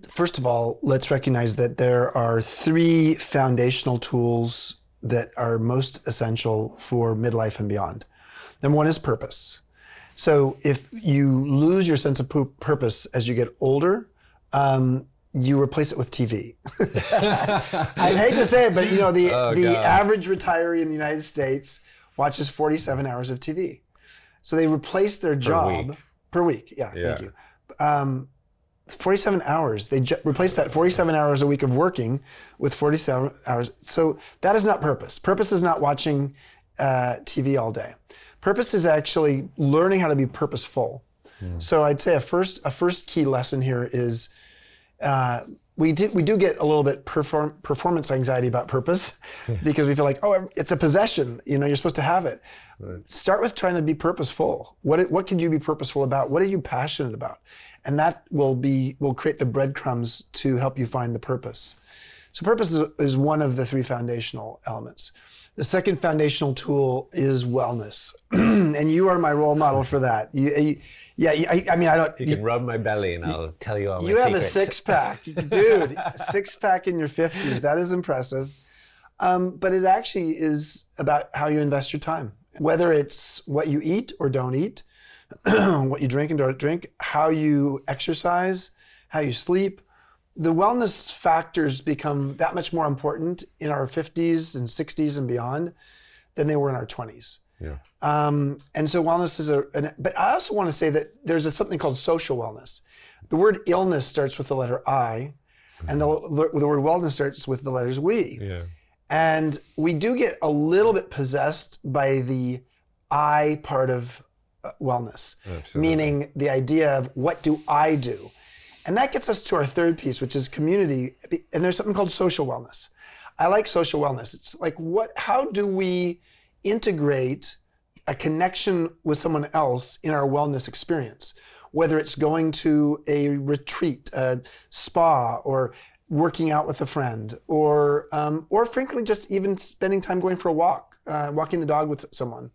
first of all, let's recognize that there are three foundational tools that are most essential for midlife and beyond. Number one is purpose. So if you lose your sense of purpose as you get older, um, you replace it with T V. I hate to say it, but you know, the, oh, the average retiree in the United States watches forty-seven hours of T V. So they replace their job per week. Per week. Yeah, yeah, thank you. Um, forty-seven hours. They ju- replace that forty-seven hours a week of working with forty-seven hours. So that is not purpose. Purpose is not watching uh, T V all day. Purpose is actually learning how to be purposeful. Yeah. So I'd say a first a first key lesson here is uh, we do we do get a little bit perform, performance anxiety about purpose because we feel like, oh, it's a possession. You know, you're supposed to have it. Right. Start with trying to be purposeful. What what could you be purposeful about? What are you passionate about? And that will be will create the breadcrumbs to help you find the purpose. So purpose is, is one of the three foundational elements. The second foundational tool is wellness, and you are my role model for that. You, you, yeah, you, I, I mean, I don't. You, you can rub my belly, and you, I'll tell you all my you secrets. You have a six pack, dude. Six pack in your fifties. That is impressive. Um, but it actually is about how you invest your time, whether it's what you eat or don't eat, what you drink and don't drink, how you exercise, how you sleep. The wellness factors become that much more important in our fifties and sixties and beyond than they were in our twenties. Yeah. Um, and so wellness is a, an, but I also want to say that there's a, something called social wellness. The word illness starts with the letter I, mm-hmm. and the, the word wellness starts with the letters we. Yeah. And we do get a little bit possessed by the I part of wellness, absolutely. Meaning the idea of what do I do? And that gets us to our third piece, which is community. And there's something called social wellness. I like social wellness. It's like, what? How do we integrate a connection with someone else in our wellness experience? Whether it's going to a retreat, a spa, or working out with a friend, or, um, or frankly, just even spending time going for a walk, uh, walking the dog with someone.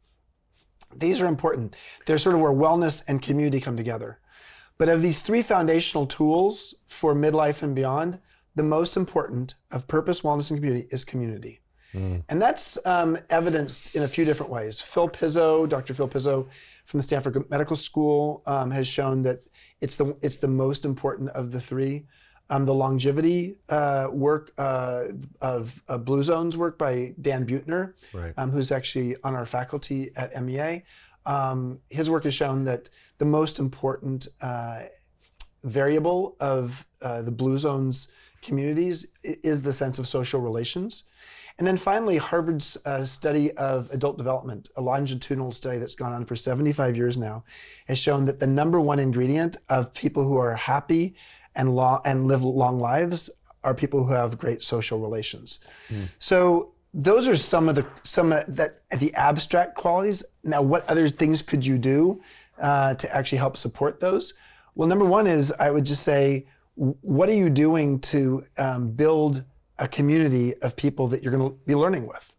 These are important. They're sort of where wellness and community come together. But of these three foundational tools for midlife and beyond, the most important of purpose, wellness, and community is community. Mm. And that's um, evidenced in a few different ways. Phil Pizzo, Doctor Phil Pizzo from the Stanford Medical School um, has shown that it's the it's the most important of the three. Um, the longevity uh, work uh, of uh, Blue Zones work by Dan Buettner, right. um, who's actually on our faculty at M E A. Um, his work has shown that the most important uh, variable of uh, the Blue Zones communities is the sense of social relations. And then finally, Harvard's uh, study of adult development, a longitudinal study that's gone on for seventy-five years now, has shown that the number one ingredient of people who are happy and, lo- and live long lives are people who have great social relations. Mm. So those are some of the some of that the abstract qualities. Now, what other things could you do uh, to actually help support those? Well, number one is I would just say, what are you doing to um, build a community of people that you're going to be learning with?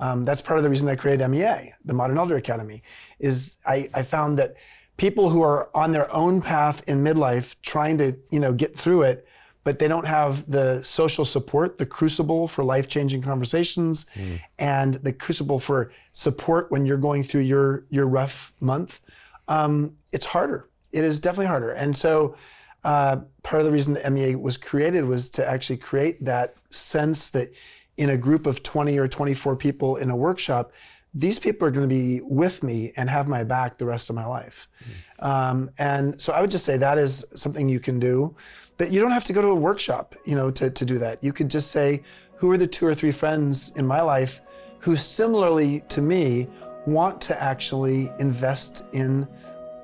Um, that's part of the reason I created M E A, the Modern Elder Academy, is I, I found that people who are on their own path in midlife, trying to you know get through it, but they don't have the social support, the crucible for life-changing conversations, mm. and the crucible for support when you're going through your, your rough month. Um, it's harder. It is definitely harder. And so uh, part of the reason the M E A was created was to actually create that sense that in a group of twenty or twenty-four people in a workshop, these people are going to be with me and have my back the rest of my life. Mm. Um, and so I would just say that is something you can do. But you don't have to go to a workshop, you know, to, to do that. You could just say, who are the two or three friends in my life who similarly to me want to actually invest in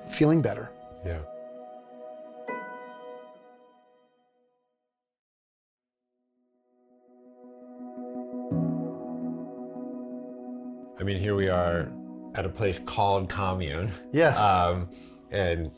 feeling better? Yeah. mean, here we are at a place called Commune. Yes. Um, and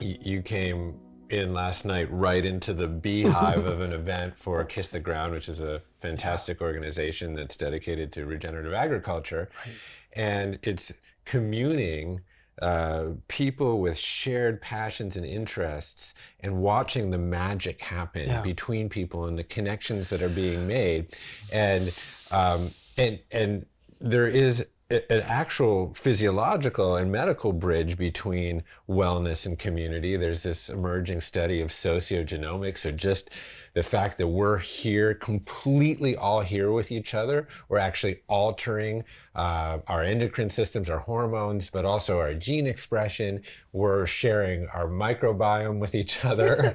y- you came in last night right into the beehive of an event for Kiss the Ground, which is a fantastic organization that's dedicated to regenerative agriculture. Right. And it's communing uh, people with shared passions and interests and watching the magic happen yeah. between people and the connections that are being made. And um, and and there is an actual physiological and medical bridge between wellness and community. There's this emerging study of sociogenomics, or just the fact that we're here, completely all here with each other. We're actually altering uh, our endocrine systems, our hormones, but also our gene expression. We're sharing our microbiome with each other.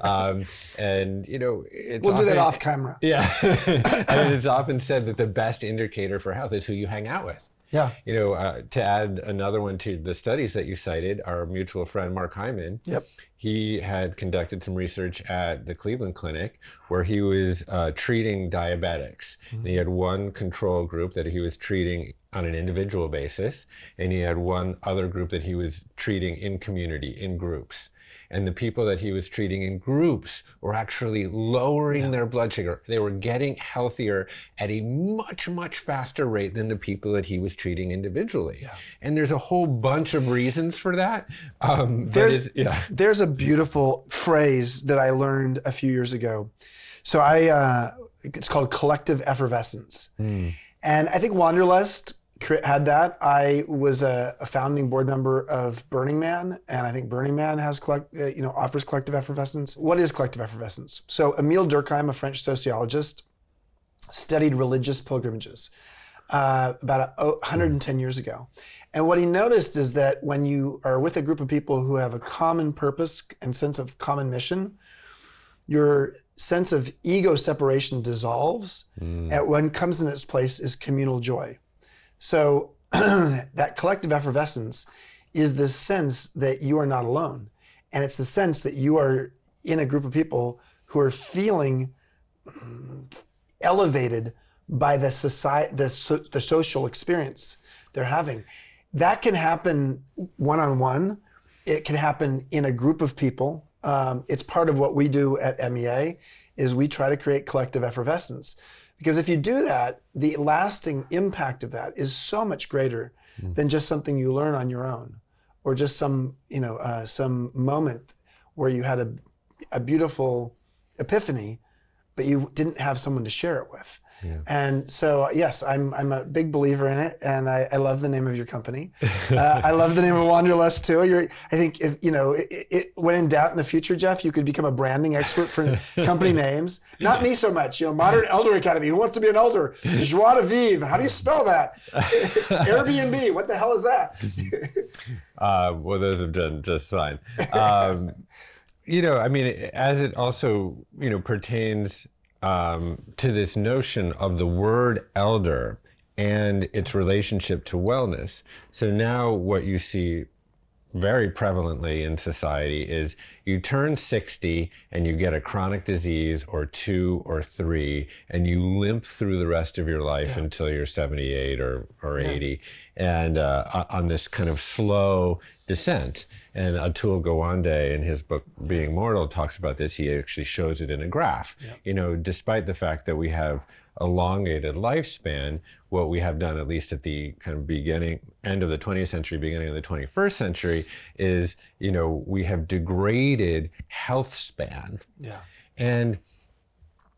um, and, you know, it's We'll often, do that off camera. Yeah. And it's often said that the best indicator for health is who you hang out with. Yeah. You know, uh, to add another one to the studies that you cited, our mutual friend, Mark Hyman, yep. he had conducted some research at the Cleveland Clinic where he was uh, treating diabetics. Mm-hmm. And he had one control group that he was treating on an individual basis, and he had one other group that he was treating in community, in groups. And the people that he was treating in groups were actually lowering yeah. their blood sugar. They were getting healthier at a much, much faster rate than the people that he was treating individually. Yeah. And there's a whole bunch of reasons for that. Um, there's, that is, yeah. there's a beautiful phrase that I learned a few years ago. So I, uh, it's called collective effervescence. Mm. And I think Wanderlust had that. I was a, a founding board member of Burning Man, and I think Burning Man has collect, uh, you know, offers collective effervescence. What is collective effervescence? So Emile Durkheim, a French sociologist, studied religious pilgrimages uh, about a, one hundred ten years ago. And what he noticed is that when you are with a group of people who have a common purpose and sense of common mission, your sense of ego separation dissolves, mm. and what comes in its place is communal joy. So that collective effervescence is this sense that you are not alone. And it's the sense that you are in a group of people who are feeling elevated by the society, the, so, the social experience they're having. That can happen one-on-one. It can happen in a group of people. Um, it's part of what we do at M E A is we try to create collective effervescence. Because if you do that, the lasting impact of that is so much greater mm. than just something you learn on your own, or just some, you know, uh, some moment where you had a, a beautiful epiphany, but you didn't have someone to share it with. Yeah. And so, yes, I'm I'm a big believer in it, and I, I love the name of your company. Uh, I love the name of Wanderlust too. You're, I think, if you know, it, it, when in doubt in the future, Jeff, you could become a branding expert for company names. Not me so much. You know, Modern Elder Academy. Who wants to be an elder? Joie de Vivre. How do you spell that? Airbnb. What the hell is that? uh, well, those have done just fine. Um, you know, I mean, as it also, you know, pertains. Um, to this notion of the word elder and its relationship to wellness. So now what you see very prevalently in society is you turn sixty and you get a chronic disease or two or three, and you limp through the rest of your life yeah. until you're seventy-eight or, or yeah. eighty, and uh, on this kind of slow descent. And Atul Gawande, in his book Being Mortal, talks about this. He actually shows it in a graph. Yeah. You know, despite the fact that we have elongated lifespan, what we have done, at least at the kind of beginning, end of the twentieth century, beginning of the twenty-first century, is, you know, we have degraded health span. Yeah. And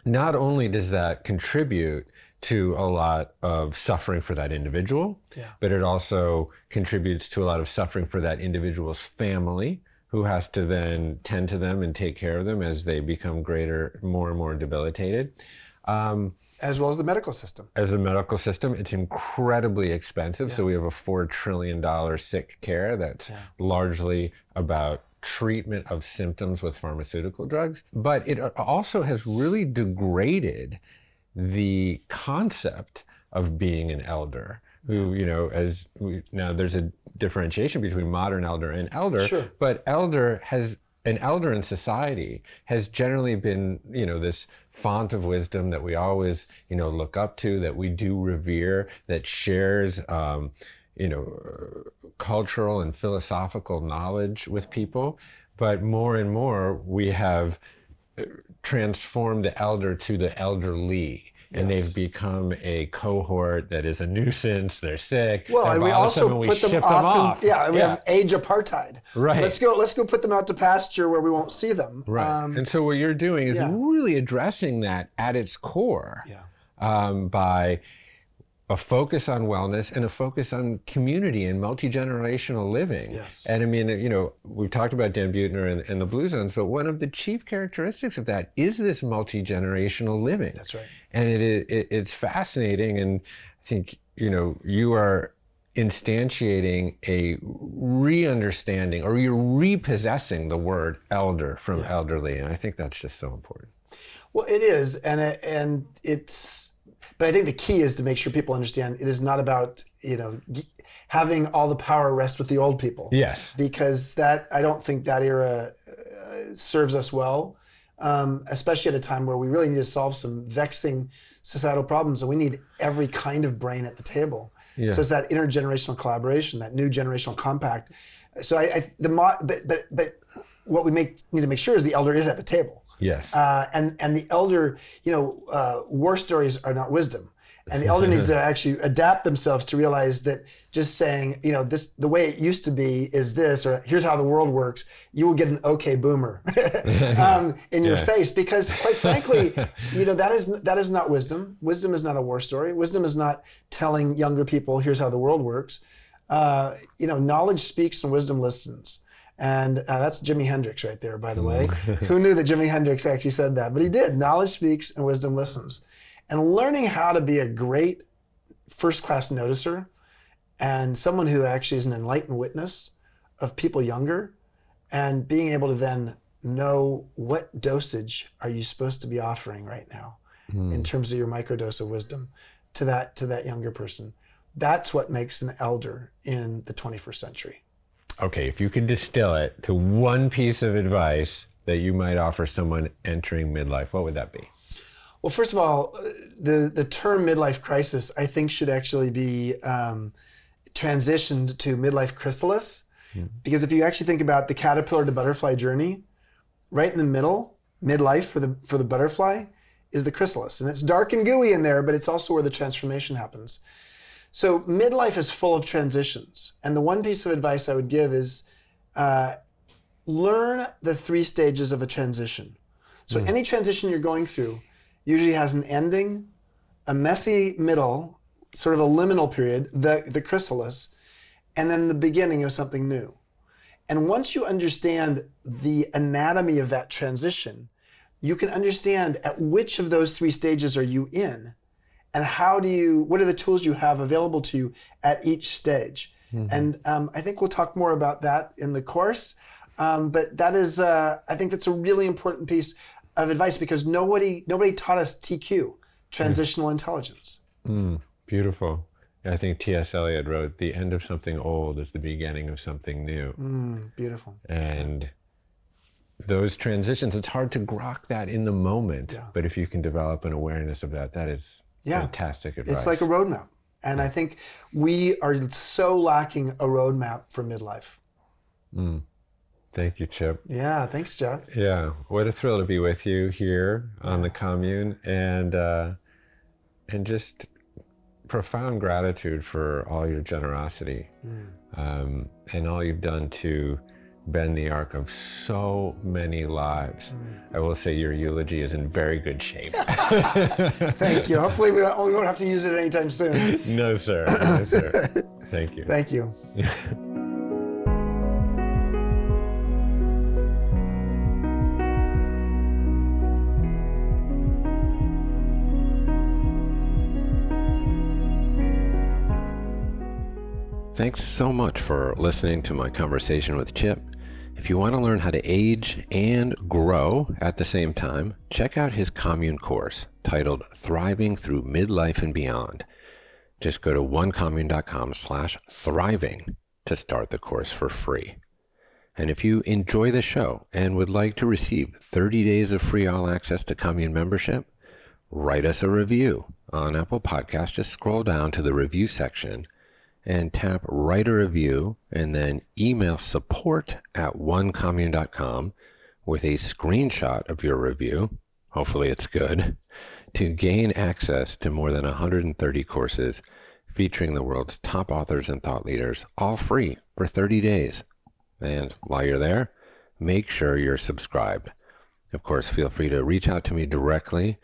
not only does that contribute to a lot of suffering for that individual, yeah. but it also contributes to a lot of suffering for that individual's family, who has to then tend to them and take care of them as they become greater, more and more debilitated. Um, as well as the medical system. As the medical system, it's incredibly expensive. Yeah. So we have a four trillion dollars sick care that's yeah. largely about treatment of symptoms with pharmaceutical drugs. But it also has really degraded the concept of being an elder, who, you know, as we, now there's a differentiation between modern elder and elder, sure. but elder has an elder in society has generally been, you know, this font of wisdom that we always, you know, look up to, that we do revere, that shares, um, you know, cultural and philosophical knowledge with people. But more and more, we have transformed the elder to the elderly. And yes. they've become a cohort that is a nuisance. They're sick. Well, and, and we also put we them, them off. To, yeah, we yeah. have age apartheid. Right. Let's go. Let's go put them out to pasture where we won't see them. Right. Um, and so what you're doing is yeah. really addressing that at its core, yeah. um, by a focus on wellness and a focus on community and multi-generational living. Yes. And I mean, you know, we've talked about Dan Buettner and, and the Blue Zones, but one of the chief characteristics of that is this multi-generational living. That's right. And it, it it's fascinating. And I think, you know, you are instantiating a re-understanding, or you're repossessing the word elder from yeah. elderly. And I think that's just so important. Well, it is. And it, and it's, but I think the key is to make sure people understand it is not about, you know, having all the power rest with the old people. Yes. Because that, I don't think that era uh, serves us well, um, especially at a time where we really need to solve some vexing societal problems, and we need every kind of brain at the table. Yeah. So it's that intergenerational collaboration, that new generational compact. So I, I the mo- but, but but what we make need to make sure is the elder is at the table. Yes. Uh, and, and the elder, you know, uh, war stories are not wisdom. And the elder needs to actually adapt themselves to realize that just saying, you know, this, the way it used to be is this, or here's how the world works, you will get an okay boomer um, in yeah. your face. Because quite frankly, you know, that is that is not wisdom. Wisdom is not a war story. Wisdom is not telling younger people, here's how the world works. Uh, you know, knowledge speaks and wisdom listens. And uh, that's Jimi Hendrix right there, by the way. Who knew that Jimi Hendrix actually said that? But he did. Knowledge speaks and wisdom listens. And learning how to be a great first-class noticer and someone who actually is an enlightened witness of people younger, and being able to then know what dosage are you supposed to be offering right now mm. in terms of your microdose of wisdom to that to that younger person. That's what makes an elder in the twenty-first century. Okay, if you could distill it to one piece of advice that you might offer someone entering midlife, what would that be? Well, first of all, the, the term midlife crisis, I think, should actually be um, transitioned to midlife chrysalis. Mm-hmm. Because if you actually think about the caterpillar to butterfly journey, right in the middle, midlife for the, for the butterfly is the chrysalis. And it's dark and gooey in there, but it's also where the transformation happens. So midlife is full of transitions. And the one piece of advice I would give is uh, learn the three stages of a transition. So mm. any transition you're going through usually has an ending, a messy middle, sort of a liminal period, the, the chrysalis, and then the beginning of something new. And once you understand the anatomy of that transition, you can understand at which of those three stages are you in. And how do you, what are the tools you have available to you at each stage? Mm-hmm. And um, I think we'll talk more about that in the course. Um, but that is, uh, I think that's a really important piece of advice, because nobody nobody taught us T Q, transitional mm. intelligence. Mm, beautiful. I think T S Eliot wrote, the end of something old is the beginning of something new. Mm, beautiful. And those transitions, it's hard to grok that in the moment. Yeah. But if you can develop an awareness of that, that is... Yeah. Fantastic advice. It's like a roadmap. And yeah. I think we are so lacking a roadmap for midlife. Mm. Thank you, Chip. Yeah, thanks, Jeff. Yeah, what a thrill to be with you here on yeah. the Commune, and uh, and just profound gratitude for all your generosity mm. um, and all you've done to bend the arc of so many lives. Mm. I will say your eulogy is in very good shape. Thank you. Hopefully we won't have to use it anytime soon. No, sir. No, sir. Thank you. Thank you. Thanks so much for listening to my conversation with Chip. If you want to learn how to age and grow at the same time, check out his Commune course titled Thriving Through Midlife and Beyond. Just go to onecommune.com slash thriving to start the course for free. And if you enjoy the show and would like to receive thirty days of free all access to Commune membership, write us a review on Apple Podcasts. Just scroll down to the review section and tap write a review, and then email support at one commune dot com with a screenshot of your review, hopefully it's good, to gain access to more than one hundred thirty courses featuring the world's top authors and thought leaders, all free for thirty days. And while you're there, make sure you're subscribed. Of course, feel free to reach out to me directly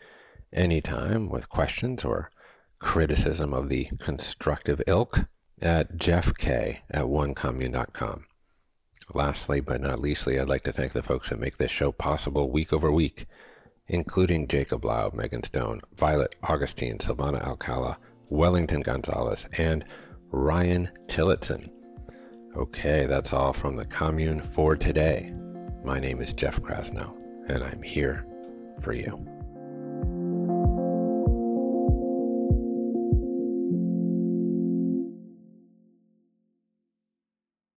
anytime with questions or criticism of the constructive ilk at jeff k at one commune dot com. Lastly, but not leastly, I'd like to thank the folks that make this show possible week over week, including Jacob Lau, Megan Stone, Violet Augustine, Silvana Alcala, Wellington Gonzalez, and Ryan Tillotson. Okay, that's all from the Commune for today. My name is Jeff Krasno, and I'm here for you.